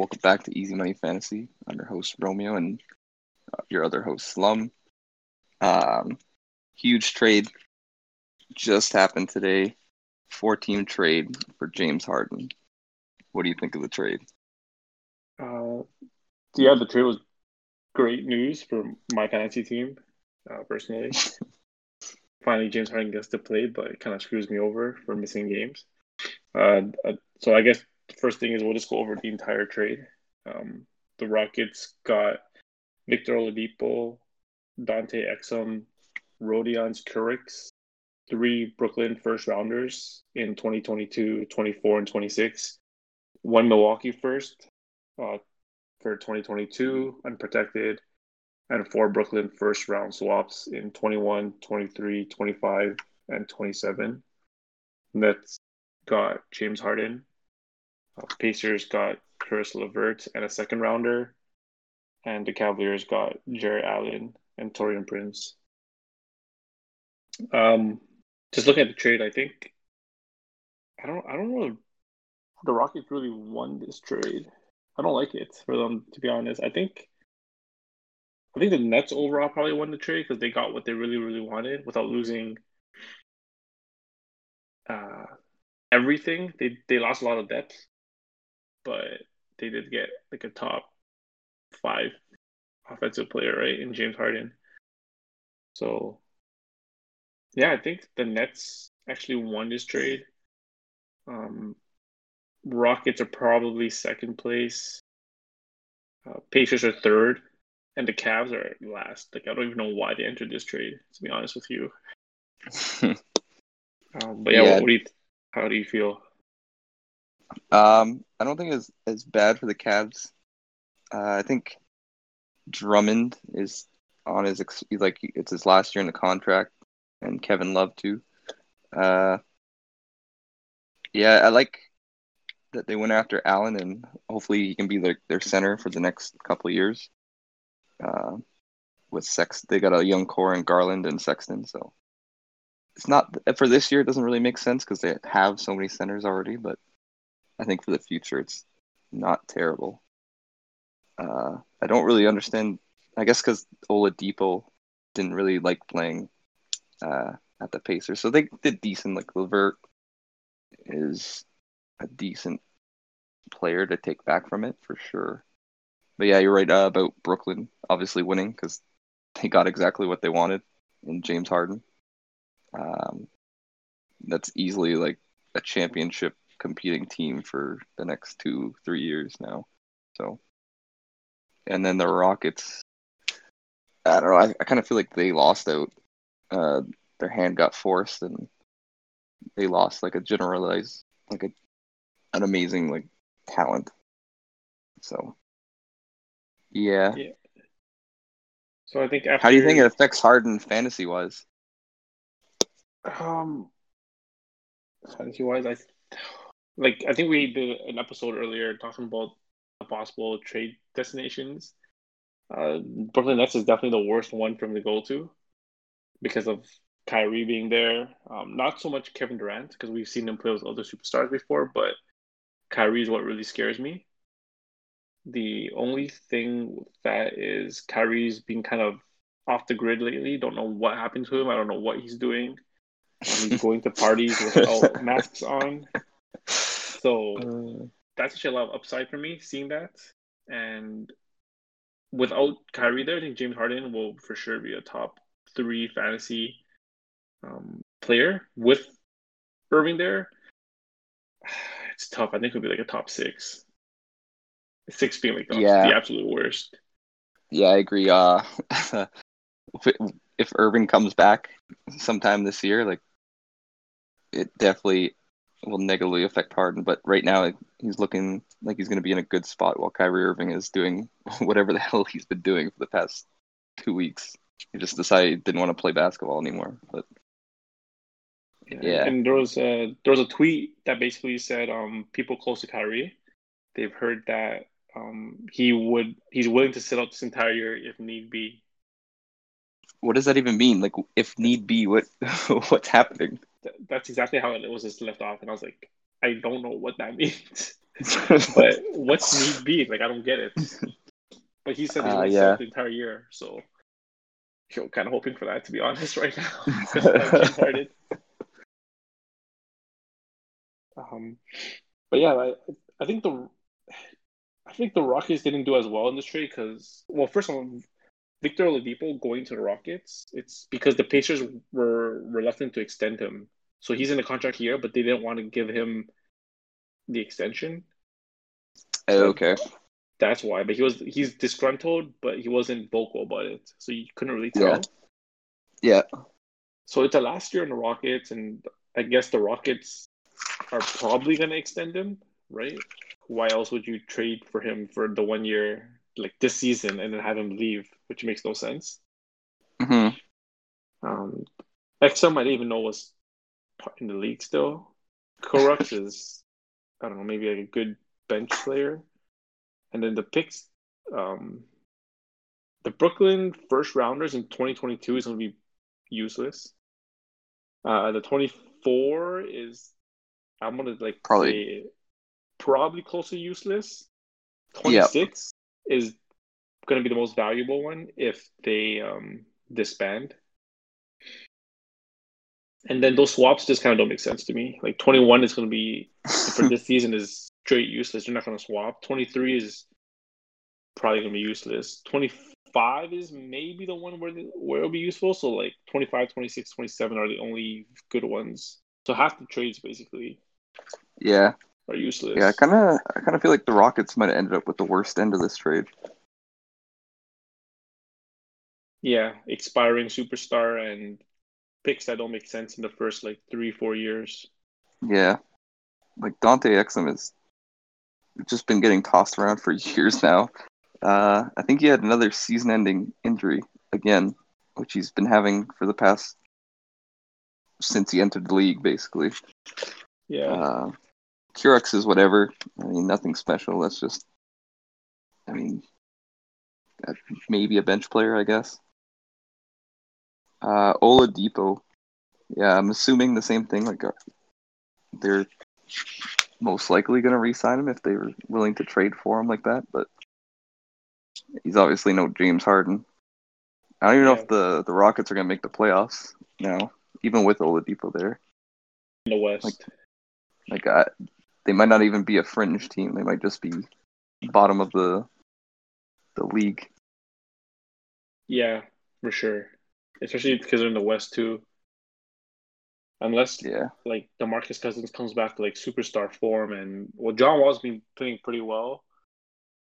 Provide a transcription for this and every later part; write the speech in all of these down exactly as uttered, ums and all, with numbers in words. welcome back to Easy Money Fantasy. I'm your host, Romeo, and uh, your other host, Slum. Um, huge trade just happened today. Four-team trade for James Harden. What do you think of the trade? Uh, yeah, the trade was great news for my fantasy team, uh, personally. Finally, James Harden gets to play, but it kind of screws me over for missing games. Uh, so I guess the first thing is we'll just go over the entire trade. Um, the Rockets got Victor Oladipo, Dante Exum, Rodions Kurucs, three Brooklyn first-rounders in twenty twenty-two, twenty-four, and twenty-six, one Milwaukee first uh, for twenty twenty-two, unprotected, and four Brooklyn first-round swaps in twenty-one, twenty-three, twenty-five, and twenty-seven. Nets got James Harden. Uh, Pacers got Caris LeVert and a second-rounder. And the Cavaliers got Jarrett Allen and Taurean Prince. Um, just looking at the trade, I think I don't. I don't know if the Rockets really won this trade. I don't like it for them, to be honest. I think. I think the Nets overall probably won the trade because they got what they really, really wanted without losing uh, everything. They they lost a lot of depth, but they did get like a top five offensive player, right, in James Harden. So, yeah, I think the Nets actually won this trade. Um, Rockets are probably second place. Uh, Pacers are third. And the Cavs are last. Like, I don't even know why they entered this trade, to be honest with you. um, but yeah, yeah. What do you, how do you feel? Um, I don't think it's as bad for the Cavs. Uh, I think Drummond is on his he's like it's his last year in the contract, and Kevin Love too. Uh, yeah, I like that they went after Allen, and hopefully he can be their their center for the next couple of years. Uh, with Sex, they got a young core in Garland and Sexton, so it's not for this year. It doesn't really make sense because they have so many centers already. But I think for the future, it's not terrible. Uh, I don't really understand. I guess because Oladipo didn't really like playing uh, at the Pacers, so they did decent. Like LeVert is a decent player to take back from it for sure. But yeah, you're right uh, about Brooklyn obviously winning because they got exactly what they wanted in James Harden. Um, that's easily like a championship competing team for the next two, three years now. So, and then the Rockets, I don't know. I, I kind of feel like they lost out. Uh, their hand got forced, and they lost like a generalized, like a an amazing like talent. So. Yeah. yeah. So I think after... How do you think it affects Harden fantasy-wise? Um, fantasy-wise, I like. I think we did an episode earlier talking about possible trade destinations. Uh, Brooklyn Nets is definitely the worst one for him to go to because of Kyrie being there. Um, not so much Kevin Durant because we've seen him play with other superstars before, but Kyrie is what really scares me. The only thing with that is Kyrie's been kind of off the grid lately. Don't know what happened to him. I don't know what he's doing. He's going to parties without masks on. So that's actually a lot of upside for me, seeing that. And without Kyrie there, I think James Harden will for sure be a top three fantasy um, player. With Irving there, it's tough. I think he'll be like a top six. Six being like yeah. the absolute worst. Yeah, I agree. Uh, if, if Irving comes back sometime this year, like it definitely will negatively affect Harden. But right now, it, he's looking like he's going to be in a good spot while Kyrie Irving is doing whatever the hell he's been doing for the past two weeks. He just decided he didn't want to play basketball anymore. But yeah, yeah. And there was a, there was a tweet that basically said, um, people close to Kyrie, they've heard that. Um, he would. He's willing to sit out this entire year if need be. What does that even mean? Like, if need be, what what's happening? That's exactly how it was just left off, and I was like, I don't know what that means. But what's need be? Like, I don't get it. But he said he uh, yeah. the entire year, so I'm kind of hoping for that, to be honest, right now. I'm um, but yeah, I, I think the I think the Rockets didn't do as well in this trade because, well, first of all, Victor Oladipo going to the Rockets, it's because the Pacers were reluctant to extend him. So he's in a contract here, but they didn't want to give him the extension. So okay. That's why. But he was he's disgruntled, but he wasn't vocal about it. So you couldn't really tell. Yeah. yeah. So it's a last year in the Rockets, and I guess the Rockets are probably going to extend him, right? Why else would you trade for him for the one year? Like this season, and then have him leave, which makes no sense. Mm-hmm. Um, Exum, I didn't even know was in the league still. Kurucs is, I don't know, maybe like a good bench player. And then the picks, um, the Brooklyn first rounders in twenty twenty-two is going to be useless. Uh, the twenty-four is, I'm going to like probably, say, probably close to useless. twenty-six. Yep. Is going to be the most valuable one if they um, disband. And then those swaps just kind of don't make sense to me. Like twenty-one is going to be, for this season, is straight useless. They're not going to swap. twenty-three is probably going to be useless. twenty-five is maybe the one where, the, where it'll be useful. So like twenty-five, twenty-six, twenty-seven are the only good ones. So half the trades basically. Yeah. Are useless. Yeah, I kind of, I kind of feel like the Rockets might have ended up with the worst end of this trade. Yeah, expiring superstar and picks that don't make sense in the first like three, four years. Yeah, like Dante Exum has just been getting tossed around for years now. Uh, I think he had another season-ending injury again, which he's been having for the past since he entered the league, basically. Yeah. Uh, Kurucs is whatever. I mean, nothing special. That's just, I mean, maybe a bench player, I guess. Uh, Oladipo. Yeah, I'm assuming the same thing. Like, uh, they're most likely going to re-sign him if they were willing to trade for him like that. But he's obviously no James Harden. I don't even yeah. know if the, the Rockets are going to make the playoffs now, even with Oladipo there. In the West. Like, like I. They might not even be a fringe team. They might just be bottom of the the league. Yeah, for sure. Especially because they're in the West too. Unless yeah. like DeMarcus Cousins comes back to like superstar form, and well, John Wall's been playing pretty well.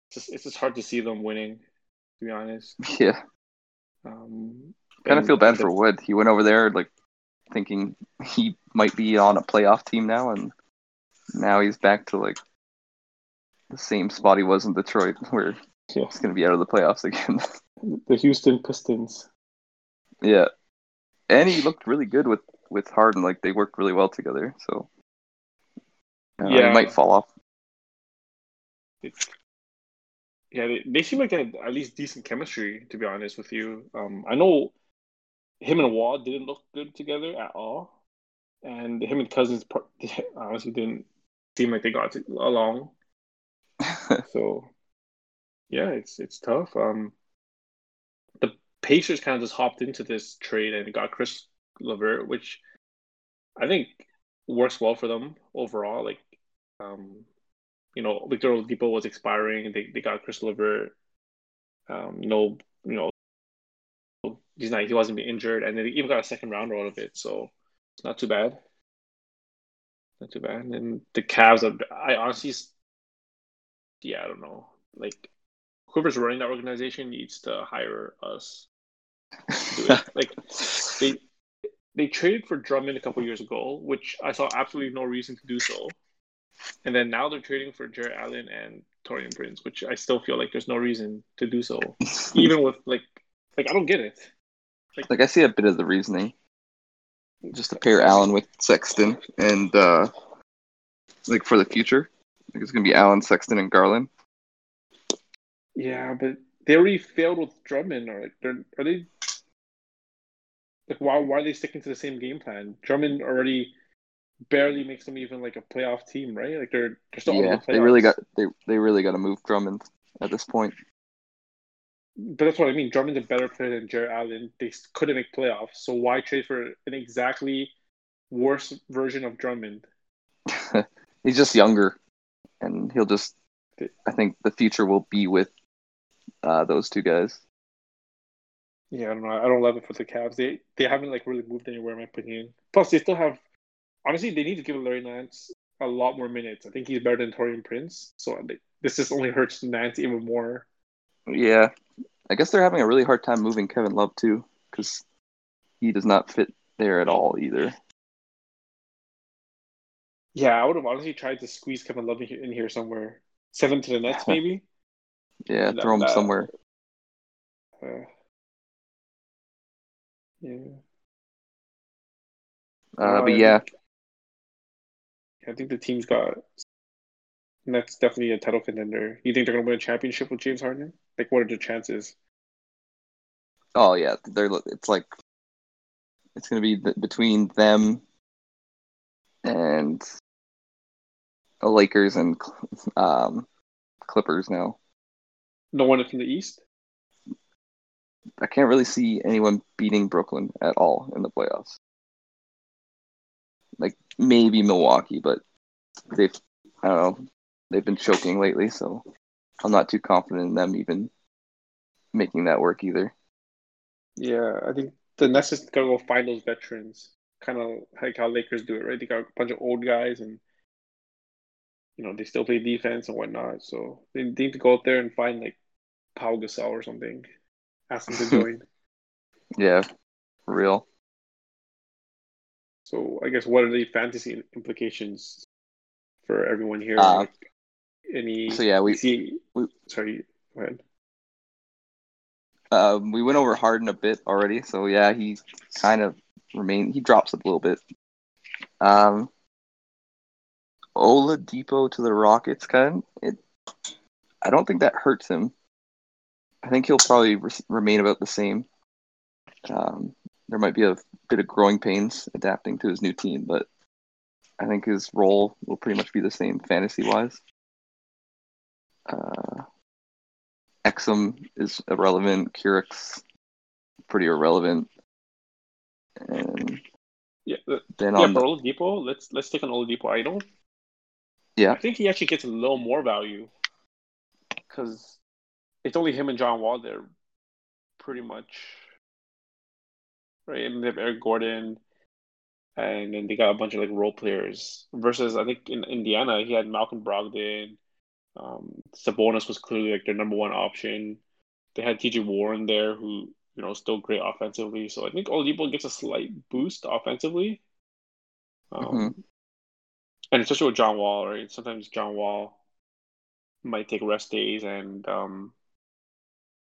It's just, it's just hard to see them winning, to be honest. Yeah. Um, kind of feel bad for Wood. He went over there like thinking he might be on a playoff team now, and now he's back to like the same spot he was in Detroit, where yeah. he's going to be out of the playoffs again. The Houston Pistons. Yeah, and he looked really good with, with Harden. Like they worked really well together. So uh, yeah, he might fall off. It's, yeah, they, they seem like they had at least decent chemistry. To be honest with you, um, I know him and Wall didn't look good together at all. And him and Cousins honestly didn't seem like they got along. So, yeah, it's it's tough. Um, the Pacers kind of just hopped into this trade and got Caris LeVert, which I think works well for them overall. Like, um, you know, Victor Oladipo was expiring. They they got Caris LeVert. Um, no, you know, he's not. He wasn't being injured, and they even got a second rounder out of it. So. It's not too bad. Not too bad. And the Cavs, are, I honestly, yeah, I don't know. Like, whoever's running that organization needs to hire us. To like, they they traded for Drummond a couple years ago, which I saw absolutely no reason to do so. And then now they're trading for Jarrett Allen and Taurean Prince, which I still feel like there's no reason to do so. Even with, like, like I don't get it. Like, like I see a bit of the reasoning. Just to pair Allen with Sexton and, uh, like, for the future. Like, it's going to be Allen, Sexton, and Garland. Yeah, but they already failed with Drummond. Or, like, they're, are they... Like, why, why are they sticking to the same game plan? Drummond already barely makes them even like a playoff team, right? Like they're they're still yeah, out of the playoffs. They really got they they really got to move Drummond at this point. But that's what I mean. Drummond's a better player than Jarrett Allen. They couldn't make playoffs, so why trade for an exactly worse version of Drummond? He's just younger, and he'll just. I think the future will be with uh, those two guys. Yeah, I don't know. I don't love it for the Cavs. They they haven't like really moved anywhere in my opinion. Plus, they still have. Honestly, they need to give Larry Nance a lot more minutes. I think he's better than Taurean Prince. So this just only hurts Nance even more. Yeah, I guess they're having a really hard time moving Kevin Love too, because he does not fit there at all either. Yeah, I would have honestly tried to squeeze Kevin Love in here somewhere. Send him to the Nets, maybe? Yeah, and throw that, him that, somewhere. Uh, yeah. Uh, but I yeah. Think, I think the team's got... Nets definitely a title contender. You think they're going to win a championship with James Harden? Like, what are the chances? Oh, yeah. they're. It's like... It's going to be b- between them and... Lakers and um, Clippers now. No one from the East? I can't really see anyone beating Brooklyn at all in the playoffs. Like, maybe Milwaukee, but they've, I don't know, they've been choking lately, so I'm not too confident in them even making that work either. Yeah, I think the Nets is going to go find those veterans, kind of like how Lakers do it, right? They got a bunch of old guys and you know, they still play defense and whatnot, so they need to go out there and find, like, Pau Gasol or something. Ask them to join. Yeah, for real. So, I guess, what are the fantasy implications for everyone here? Uh, like, any... So, yeah, we... See, we sorry, go ahead. Um, we went over Harden a bit already, so, yeah, he kind of remained... He drops a little bit. Um... Oladipo to the Rockets, kind of, it, I don't think that hurts him. I think he'll probably re- remain about the same. Um, there might be a bit of growing pains adapting to his new team, but I think his role will pretty much be the same fantasy-wise. Uh, Exum is irrelevant. Kurucs, pretty irrelevant. And yeah, the, then yeah, on for the, Oladipo, let's let's take an Oladipo idol. Yeah, I think he actually gets a little more value because it's only him and John Wall there, pretty much, right? And they have Eric Gordon, and then they got a bunch of like role players. Versus, I think in Indiana he had Malcolm Brogdon. Um, Sabonis was clearly like their number one option. They had T J Warren there, who you know still great offensively. So I think Oladipo gets a slight boost offensively. Um, mm-hmm. And especially with John Wall, right? Sometimes John Wall might take rest days and um,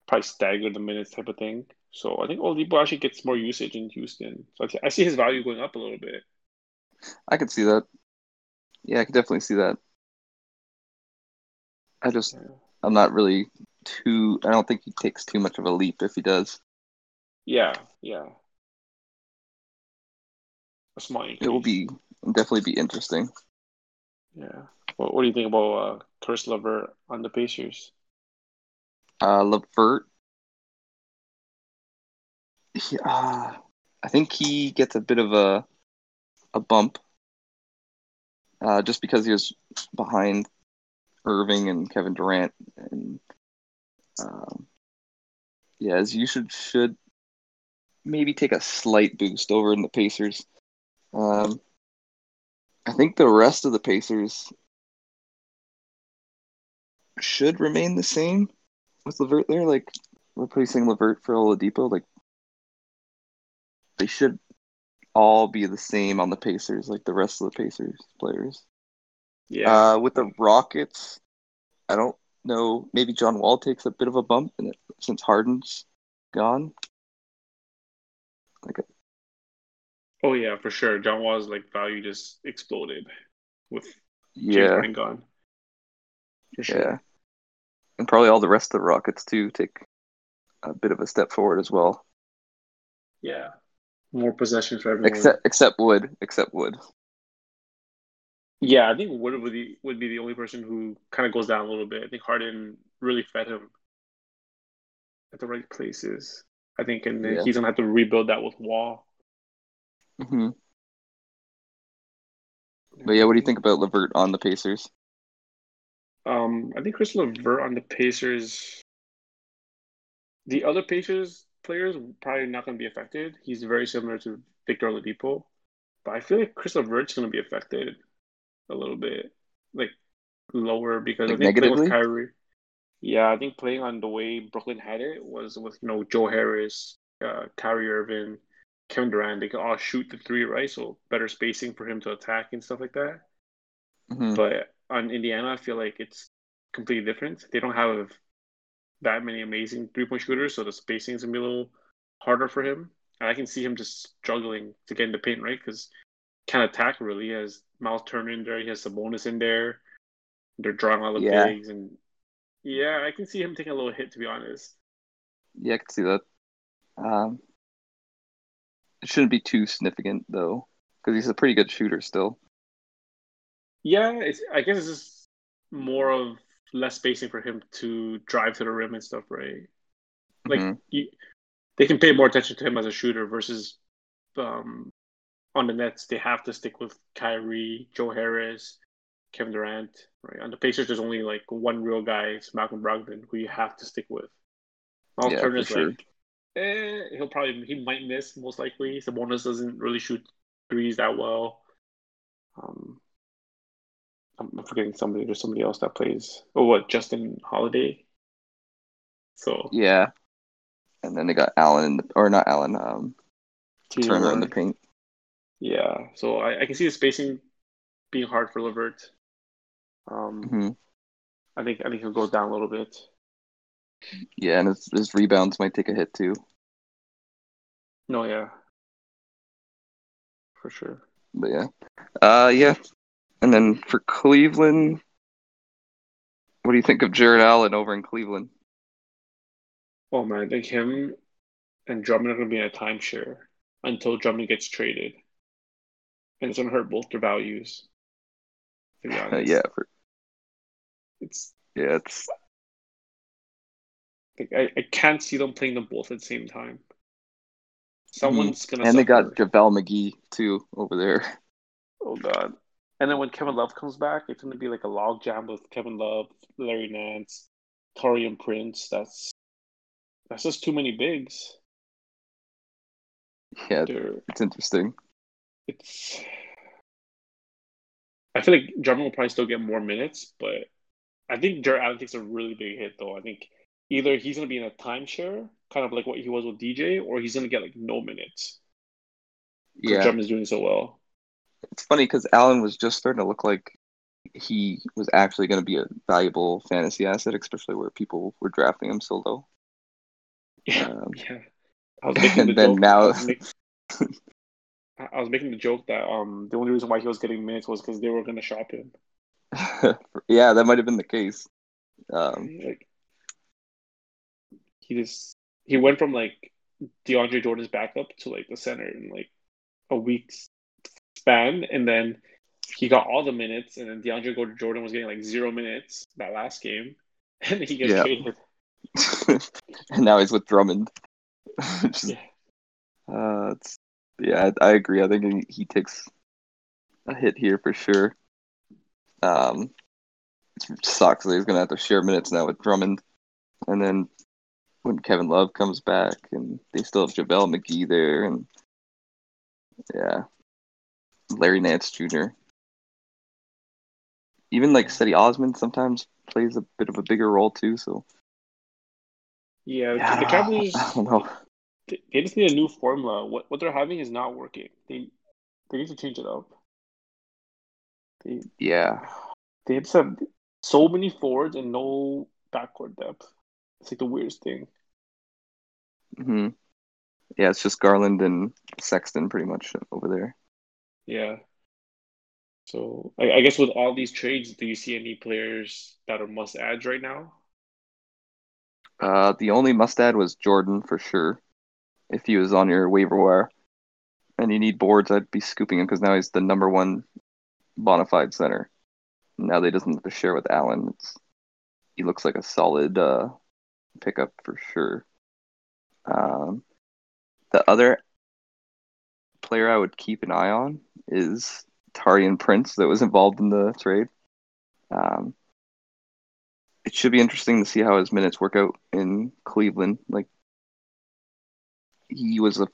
probably stagger the minutes type of thing. So I think Oladipo actually gets more usage in Houston. So I see his value going up a little bit. I could see that. Yeah, I could definitely see that. I just, yeah. I'm not really too, I don't think he takes too much of a leap if he does. Yeah, yeah. A small increase. It will be, definitely be interesting. Yeah. What, what do you think about uh, Caris LeVert on the Pacers? Uh, LeVert? He, uh, I think he gets a bit of a a bump uh, just because he was behind Irving and Kevin Durant. And um, yeah, as you should, should maybe take a slight boost over in the Pacers. Um, I think the rest of the Pacers should remain the same with LeVert there, like replacing LeVert for Oladipo. Like they should all be the same on the Pacers, like the rest of the Pacers players. Yeah. Uh, with the Rockets, I don't know. Maybe John Wall takes a bit of a bump in it, since Harden's gone. Like. A, Oh, yeah, for sure. John Wall's, like, value just exploded with James yeah. Harden gone. For sure. Yeah. And probably all the rest of the Rockets, too, take a bit of a step forward as well. Yeah. More possession for everyone. Except, except Wood. Except Wood. Yeah, I think Wood would be, would be the only person who kind of goes down a little bit. I think Harden really fed him at the right places, I think, and yeah. he's going to have to rebuild that with Wall. Mm-hmm. But yeah, what do you think about LeVert on the Pacers? Um, I think Chris LeVert on the Pacers, the other Pacers players probably not going to be affected. He's very similar to Victor Oladipo, but I feel like Chris LeVert's going to be affected a little bit, like lower because like I think negatively? Playing with Kyrie. Yeah, I think playing on the way Brooklyn had it was with you know Joe Harris, uh, Kyrie Irving, Kevin Durant. They could all shoot the three, right? So better spacing for him to attack and stuff like that. Mm-hmm. But on Indiana, I feel like it's completely different. They don't have that many amazing three-point shooters, so the spacing is going to be a little harder for him. And I can see him just struggling to get in the paint, right? Because he can't attack, really. He has Myles Turner in there. He has Sabonis in there. They're drawing all the yeah. bigs. And yeah, I can see him taking a little hit, to be honest. Yeah, I can see that. Um, it shouldn't be too significant, though, because he's a pretty good shooter still. Yeah, it's, I guess it's just more of less spacing for him to drive to the rim and stuff, right? Like, mm-hmm. you, they can pay more attention to him as a shooter versus um, on the Nets, they have to stick with Kyrie, Joe Harris, Kevin Durant, right? On the Pacers, there's only, like, one real guy, it's Malcolm Brogdon, who you have to stick with. Myles yeah, Turner's sure. like, eh, he'll probably, he might miss, most likely. Sabonis doesn't really shoot threes that well. Um... I'm forgetting somebody. There's somebody else that plays. Oh, what? Justin Holiday. So yeah, and then they got Allen or not Allen. Um, Turner in the paint. Yeah, so I, I can see the spacing being hard for LeVert. Um, mm-hmm. I think I think he'll go down a little bit. Yeah, and his his rebounds might take a hit too. No, yeah, for sure. But yeah, uh, yeah. And then for Cleveland, what do you think of Jarrett Allen over in Cleveland? Oh, man, I think him and Drummond are going to be in a timeshare until Drummond gets traded. And it's going to hurt both their values, to be honest. yeah, for... it's, yeah, it's... Like, I, I can't see them playing them both at the same time. Someone's mm-hmm. going to And suffer. They got JaVale McGee, too, over there. Oh, God. And then when Kevin Love comes back, it's going to be like a logjam with Kevin Love, Larry Nance, Taurean Prince. That's that's just too many bigs. Yeah, They're, it's interesting. It's. I feel like Drummond will probably still get more minutes, but I think Jarrett Allen takes a really big hit, though. I think either he's going to be in a timeshare, kind of like what he was with D J, or he's going to get like no minutes. Yeah, Drummond's doing so well. It's funny because Allen was just starting to look like he was actually going to be a valuable fantasy asset, especially where people were drafting him so low. Yeah, um, yeah. I was making and the then joke. now, I was, making, I was making the joke that um the only reason why he was getting minutes was because they were going to shop him. yeah, that might have been the case. Um, like, he just he went from like DeAndre Jordan's backup to like the center in like a week's. Span, and then he got all the minutes, and then DeAndre Jordan was getting like zero minutes that last game, and he gets yeah. traded. and now he's with Drummond. Just, yeah, uh, it's, yeah, I, I agree. I think he takes a hit here for sure. Um, it sucks that he's gonna have to share minutes now with Drummond, and then when Kevin Love comes back, and they still have JaVale McGee there, and yeah. Larry Nance Junior Even like Cedi Osman sometimes plays a bit of a bigger role too. So yeah, yeah the Cavaliers. I don't know. They, they just need a new formula. What what they're having is not working. They they need to change it up. They, yeah, they just have so many forwards and no backcourt depth. It's like the weirdest thing. Hmm. Yeah, it's just Garland and Sexton pretty much over there. Yeah. So I, I guess with all these trades, do you see any players that are must-adds right now? Uh, the only must-add was Jordan for sure. If he was on your waiver wire and you need boards, I'd be scooping him because now he's the number one bona fide center. Now they doesn't have to share with Allen. It's, he looks like a solid uh, pickup for sure. Um, the other player I would keep an eye on is Taurean Prince that was involved in the trade. Um, it should be interesting to see how his minutes work out in Cleveland. Like he was a,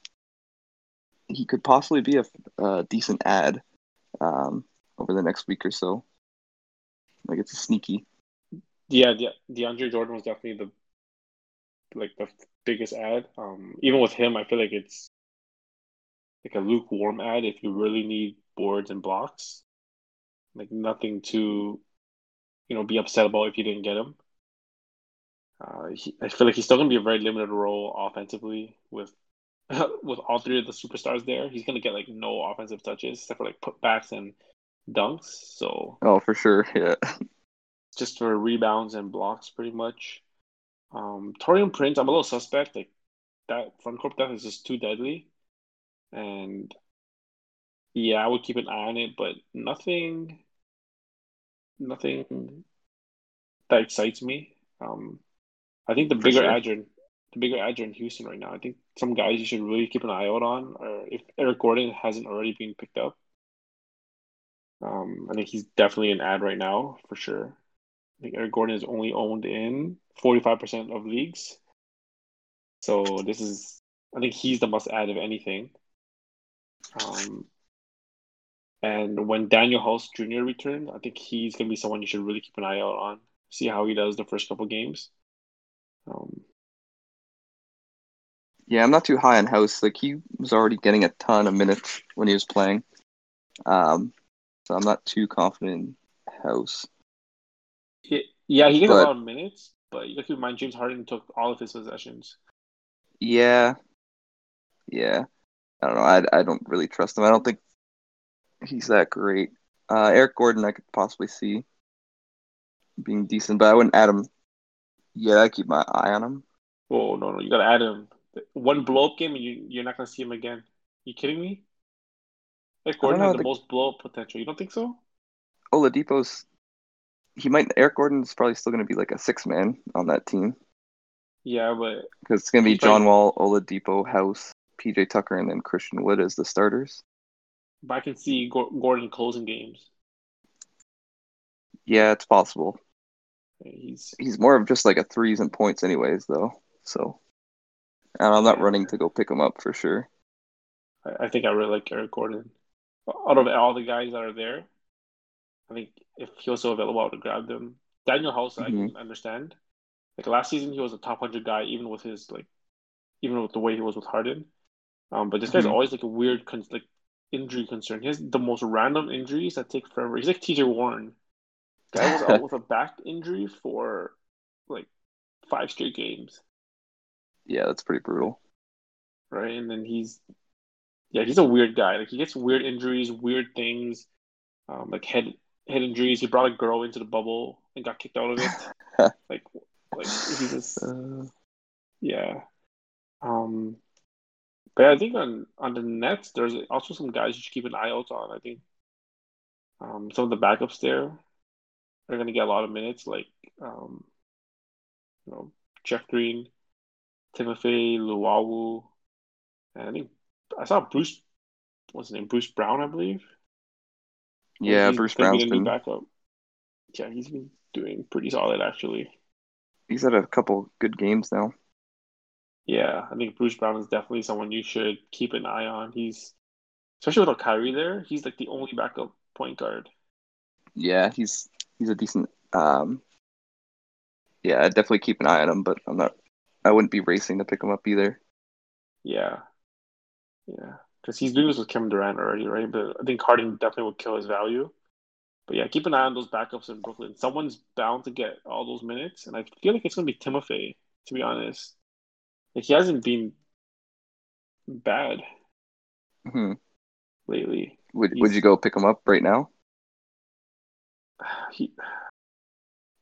he could possibly be a, a decent add um, over the next week or so. Like it's a sneaky. Yeah, De- DeAndre Jordan was definitely the like the biggest ad. Um, even with him, I feel like it's like a lukewarm ad if you really need boards and blocks. Like nothing to, you know, be upset about if you didn't get him. Uh, he, I feel like he's still gonna be a very limited role offensively with with all three of the superstars there. He's gonna get like no offensive touches except for like putbacks and dunks. So oh, for sure, yeah. Just for rebounds and blocks, pretty much. Um, Taurean Prince, I'm a little suspect. Like that front court depth is just too deadly, and yeah, I would keep an eye on it, but nothing, nothing that excites me. Um, I think the For bigger sure. Adrian, the bigger Adrian in Houston right now. I think some guys you should really keep an eye out on, or if Eric Gordon hasn't already been picked up. Um, I think he's definitely an ad right now for sure. I think Eric Gordon is only owned in forty-five percent of leagues. So this is, I think he's the must add of anything. Um, and when Danuel House Junior returns, I think he's going to be someone you should really keep an eye out on. See how he does the first couple games. Um, yeah, I'm not too high on House. Like he was already getting a ton of minutes when he was playing. Um, so I'm not too confident in House. Yeah, he gets a lot of minutes, but you got to keep in mind James Harden took all of his possessions. Yeah, yeah. I don't know. I, I don't really trust him. I don't think he's that great. Uh, Eric Gordon, I could possibly see being decent, but I wouldn't add him. Yeah, I keep my eye on him. Oh no, no, you gotta add him. One blow up game, and you you're not gonna see him again. Are you kidding me? Eric Gordon has the, the most blow up potential. You don't think so? Oladipo's. He might. Eric Gordon's probably still going to be like a six man on that team. Yeah, but because it's going to be John Wall, Oladipo, House, P J Tucker, and then Christian Wood as the starters. But I can see Gordon closing games. Yeah, it's possible. He's he's more of just like a threes and points, anyways, though. So, and I'm not yeah. running to go pick him up for sure. I think I really like Eric Gordon. Out of all the guys that are there, I think if he was so available, I would grab them. Danuel House, mm-hmm. I can understand. Like last season, he was a top one hundred guy, even with his like, even with the way he was with Harden. Um, but this guy's mm-hmm. always like a weird con- like injury concern. He has the most random injuries that take forever. He's like T J Warren. Guy was out with a back injury for like five straight games. Yeah, that's pretty brutal. Right, and then he's yeah, he's a weird guy. Like he gets weird injuries, weird things, um, like head. Head injuries. He brought a girl into the bubble and got kicked out of it. like, like he just, uh, yeah. Um, but I think on, on the Nets, there's also some guys you should keep an eye out on. I think um, some of the backups there are going to get a lot of minutes, like um, you know, Jeff Green, Timofey Luwawu, and I think I saw Bruce. What's his name? Bruce Brown, I believe. Yeah, he's Bruce Brown's been backup. Yeah, he's been doing pretty solid actually. He's had a couple good games now. Yeah, I think Bruce Brown is definitely someone you should keep an eye on. He's especially without Kyrie there, he's like the only backup point guard. Yeah, he's he's a decent. Um, yeah, I'd definitely keep an eye on him, but I'm not. I wouldn't be racing to pick him up either. Yeah, yeah. Because he's doing this with Kevin Durant already, right? But I think Harden definitely would kill his value. But yeah, keep an eye on those backups in Brooklyn. Someone's bound to get all those minutes. And I feel like it's going to be Timofey, to be honest. Like, he hasn't been bad mm-hmm. lately. Would he's... Would you go pick him up right now? He...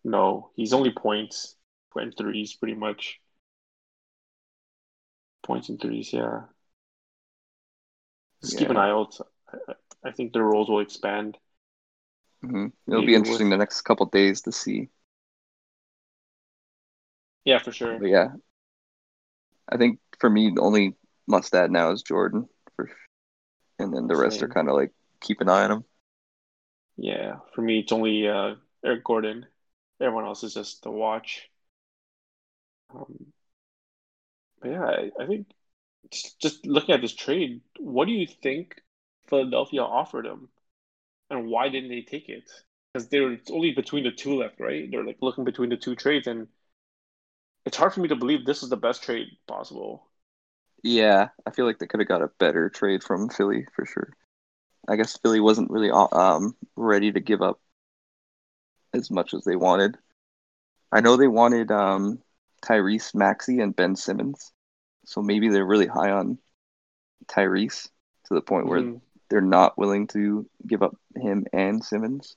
No. He's only points. Point and threes, pretty much. Points and threes, yeah. Just yeah. keep an eye out. I think their roles will expand. Mm-hmm. It'll be interesting the next couple of days to see. Yeah, for sure. But yeah, I think for me the only must add now is Jordan, for, and then the Same. rest are kind of like keep an eye on him. Yeah, for me it's only uh, Eric Gordon. Everyone else is just to watch. Um, but yeah, I, I think just, just looking at this trade, what do you think Philadelphia offered him? And why didn't they take it? Because they were, it's only between the two left, right? They're like looking between the two trades, and it's hard for me to believe this is the best trade possible. Yeah, I feel like they could have got a better trade from Philly for sure. I guess Philly wasn't really um ready to give up as much as they wanted. I know they wanted um Tyrese Maxey and Ben Simmons, so maybe they're really high on Tyrese to the point where. Mm. They're not willing to give up him and Simmons.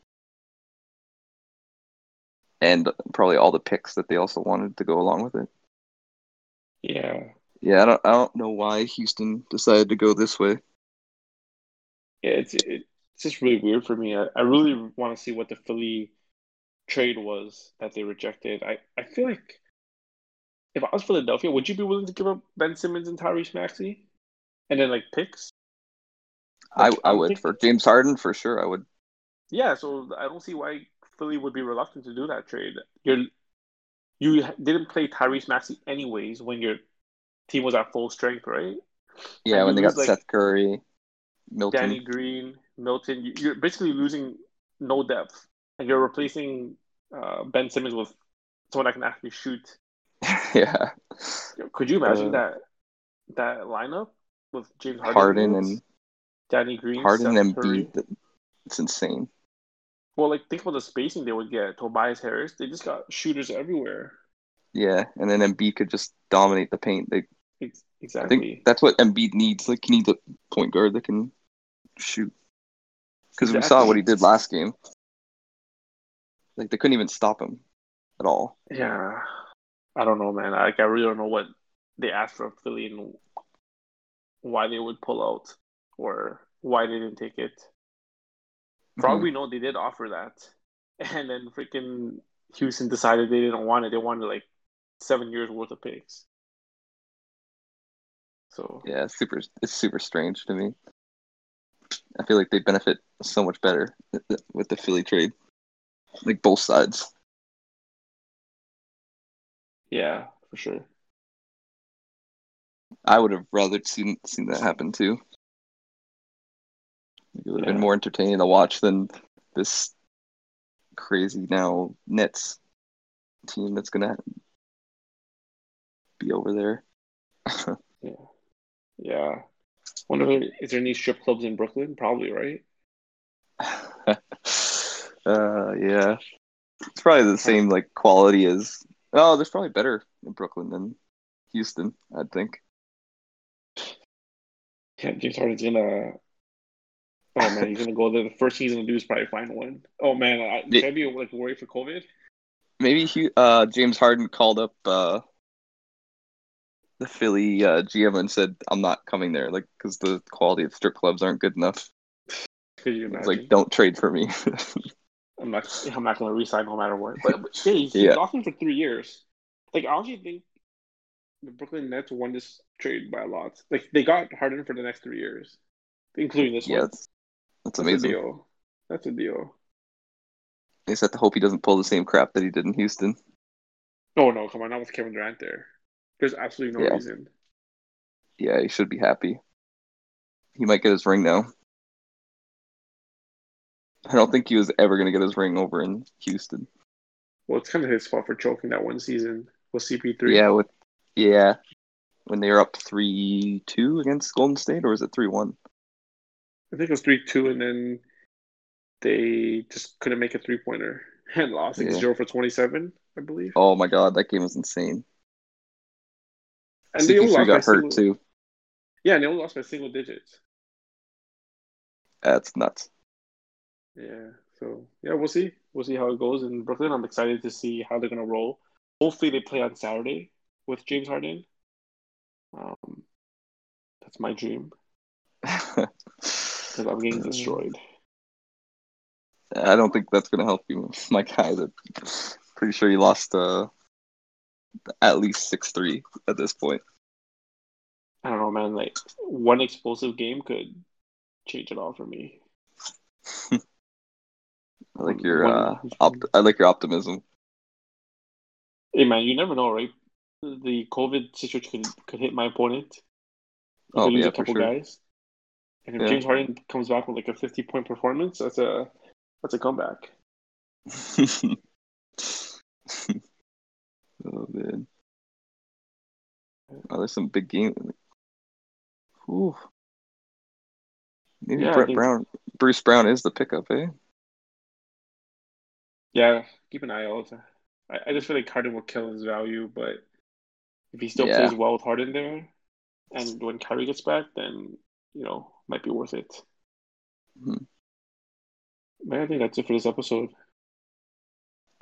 And probably all the picks that they also wanted to go along with it. Yeah. Yeah, I don't I don't know why Houston decided to go this way. Yeah, it's it's just really weird for me. I, I really want to see what the Philly trade was that they rejected. I, I feel like if I was Philadelphia, would you be willing to give up Ben Simmons and Tyrese Maxey? And then like picks? Like, I I would for James Harden for sure. I would. Yeah, so I don't see why Philly would be reluctant to do that trade. You you didn't play Tyrese Maxey anyways when your team was at full strength, right? Yeah, and when they got like Seth Curry, Milton, Danny Green, Milton. You're basically losing no depth, and you're replacing uh, Ben Simmons with someone that can actually shoot. Yeah. Could you imagine uh, that that lineup with James Harden, Harden and Danny Green, Harden, and Embiid. It's insane. Well, like think about the spacing they would get. Tobias Harris, they just got shooters everywhere. Yeah, and then Embiid could just dominate the paint. They, exactly. I think that's what Embiid needs. Like he needs a point guard that can shoot. Because exactly. We saw what he did last game. Like they couldn't even stop him at all. Yeah, I don't know, man. Like I really don't know what they asked for Philly and why they would pull out. Or why they didn't take it. Probably mm-hmm. No, they did offer that, and then freaking Houston decided they didn't want it. They wanted like seven years worth of picks. So yeah, it's super. It's super strange to me. I feel like they benefit so much better with the Philly trade, like both sides. Yeah, for sure. I would have rather seen seen that happen too. It would have yeah. been more entertaining to watch than this crazy now Nets team that's going to be over there. yeah. Yeah. Wonder, is there any strip clubs in Brooklyn? Probably, right? uh, yeah. It's probably the same like quality as... Oh, there's probably better in Brooklyn than Houston, I think. Yeah, James Harden's going to... Oh man, he's gonna go there. The first thing he's gonna do is probably find one. Oh man, I, should I be like worried for COVID? Maybe he, uh, James Harden called up uh, the Philly uh, G M and said, "I'm not coming there," like because the quality of strip clubs aren't good enough. Could you imagine? It's like, don't trade for me. I'm not. I'm not gonna resign no matter what. But, but hey, he's yeah. locked in for three years. Like I honestly think the Brooklyn Nets won this trade by a lot. Like they got Harden for the next three years, including this yeah, one. That's amazing. That's a deal. That's a deal. They just have to hope he doesn't pull the same crap that he did in Houston. Oh, no, come on. Not with Kevin Durant there. There's absolutely no yeah. reason. Yeah, he should be happy. He might get his ring now. I don't think he was ever going to get his ring over in Houston. Well, it's kind of his fault for choking that one season with C P three. Yeah, with, yeah. when they were up three two against Golden State, or was it three one? I think it was three two, and then they just couldn't make a three-pointer and lost yeah. six zero for twenty-seven, I believe. Oh, my God. That game was insane. And they only got hurt, single... too. Yeah, and they only lost by single digits. That's nuts. Yeah. So, yeah, we'll see. We'll see how it goes in Brooklyn. I'm excited to see how they're going to roll. Hopefully, they play on Saturday with James Harden. Um, that's my dream. Because I'm getting destroyed. I don't think that's gonna help you, my guy. That pretty sure he lost uh, at least six three at this point. I don't know, man. Like one explosive game could change it all for me. I like your uh, opt- I like your optimism. Hey man, you never know, right? The COVID situation could, could hit my opponent. Oh yeah, a couple for sure. Guys. And if yeah. James Harden comes back with like a fifty-point performance, that's a that's a comeback. Oh man, oh, there's some big games. Ooh, maybe yeah, Brett think... Brown, Bruce Brown is the pickup, eh? Yeah, keep an eye out. I, I just feel like Harden will kill his value, but if he still yeah. plays well with Harden there, and when Kyrie gets back, then you know might be worth it. Mm-hmm. Man, I think that's it for this episode.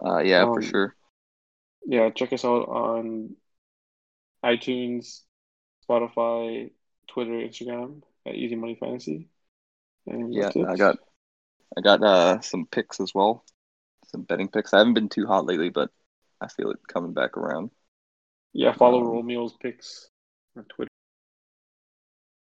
Uh, yeah, um, for sure. Yeah, check us out on iTunes, Spotify, Twitter, Instagram at Easy Money Fantasy. And yeah, I got, I got uh, some picks as well, some betting picks. I haven't been too hot lately, but I feel it coming back around. Yeah, follow um, Romeo's picks on Twitter.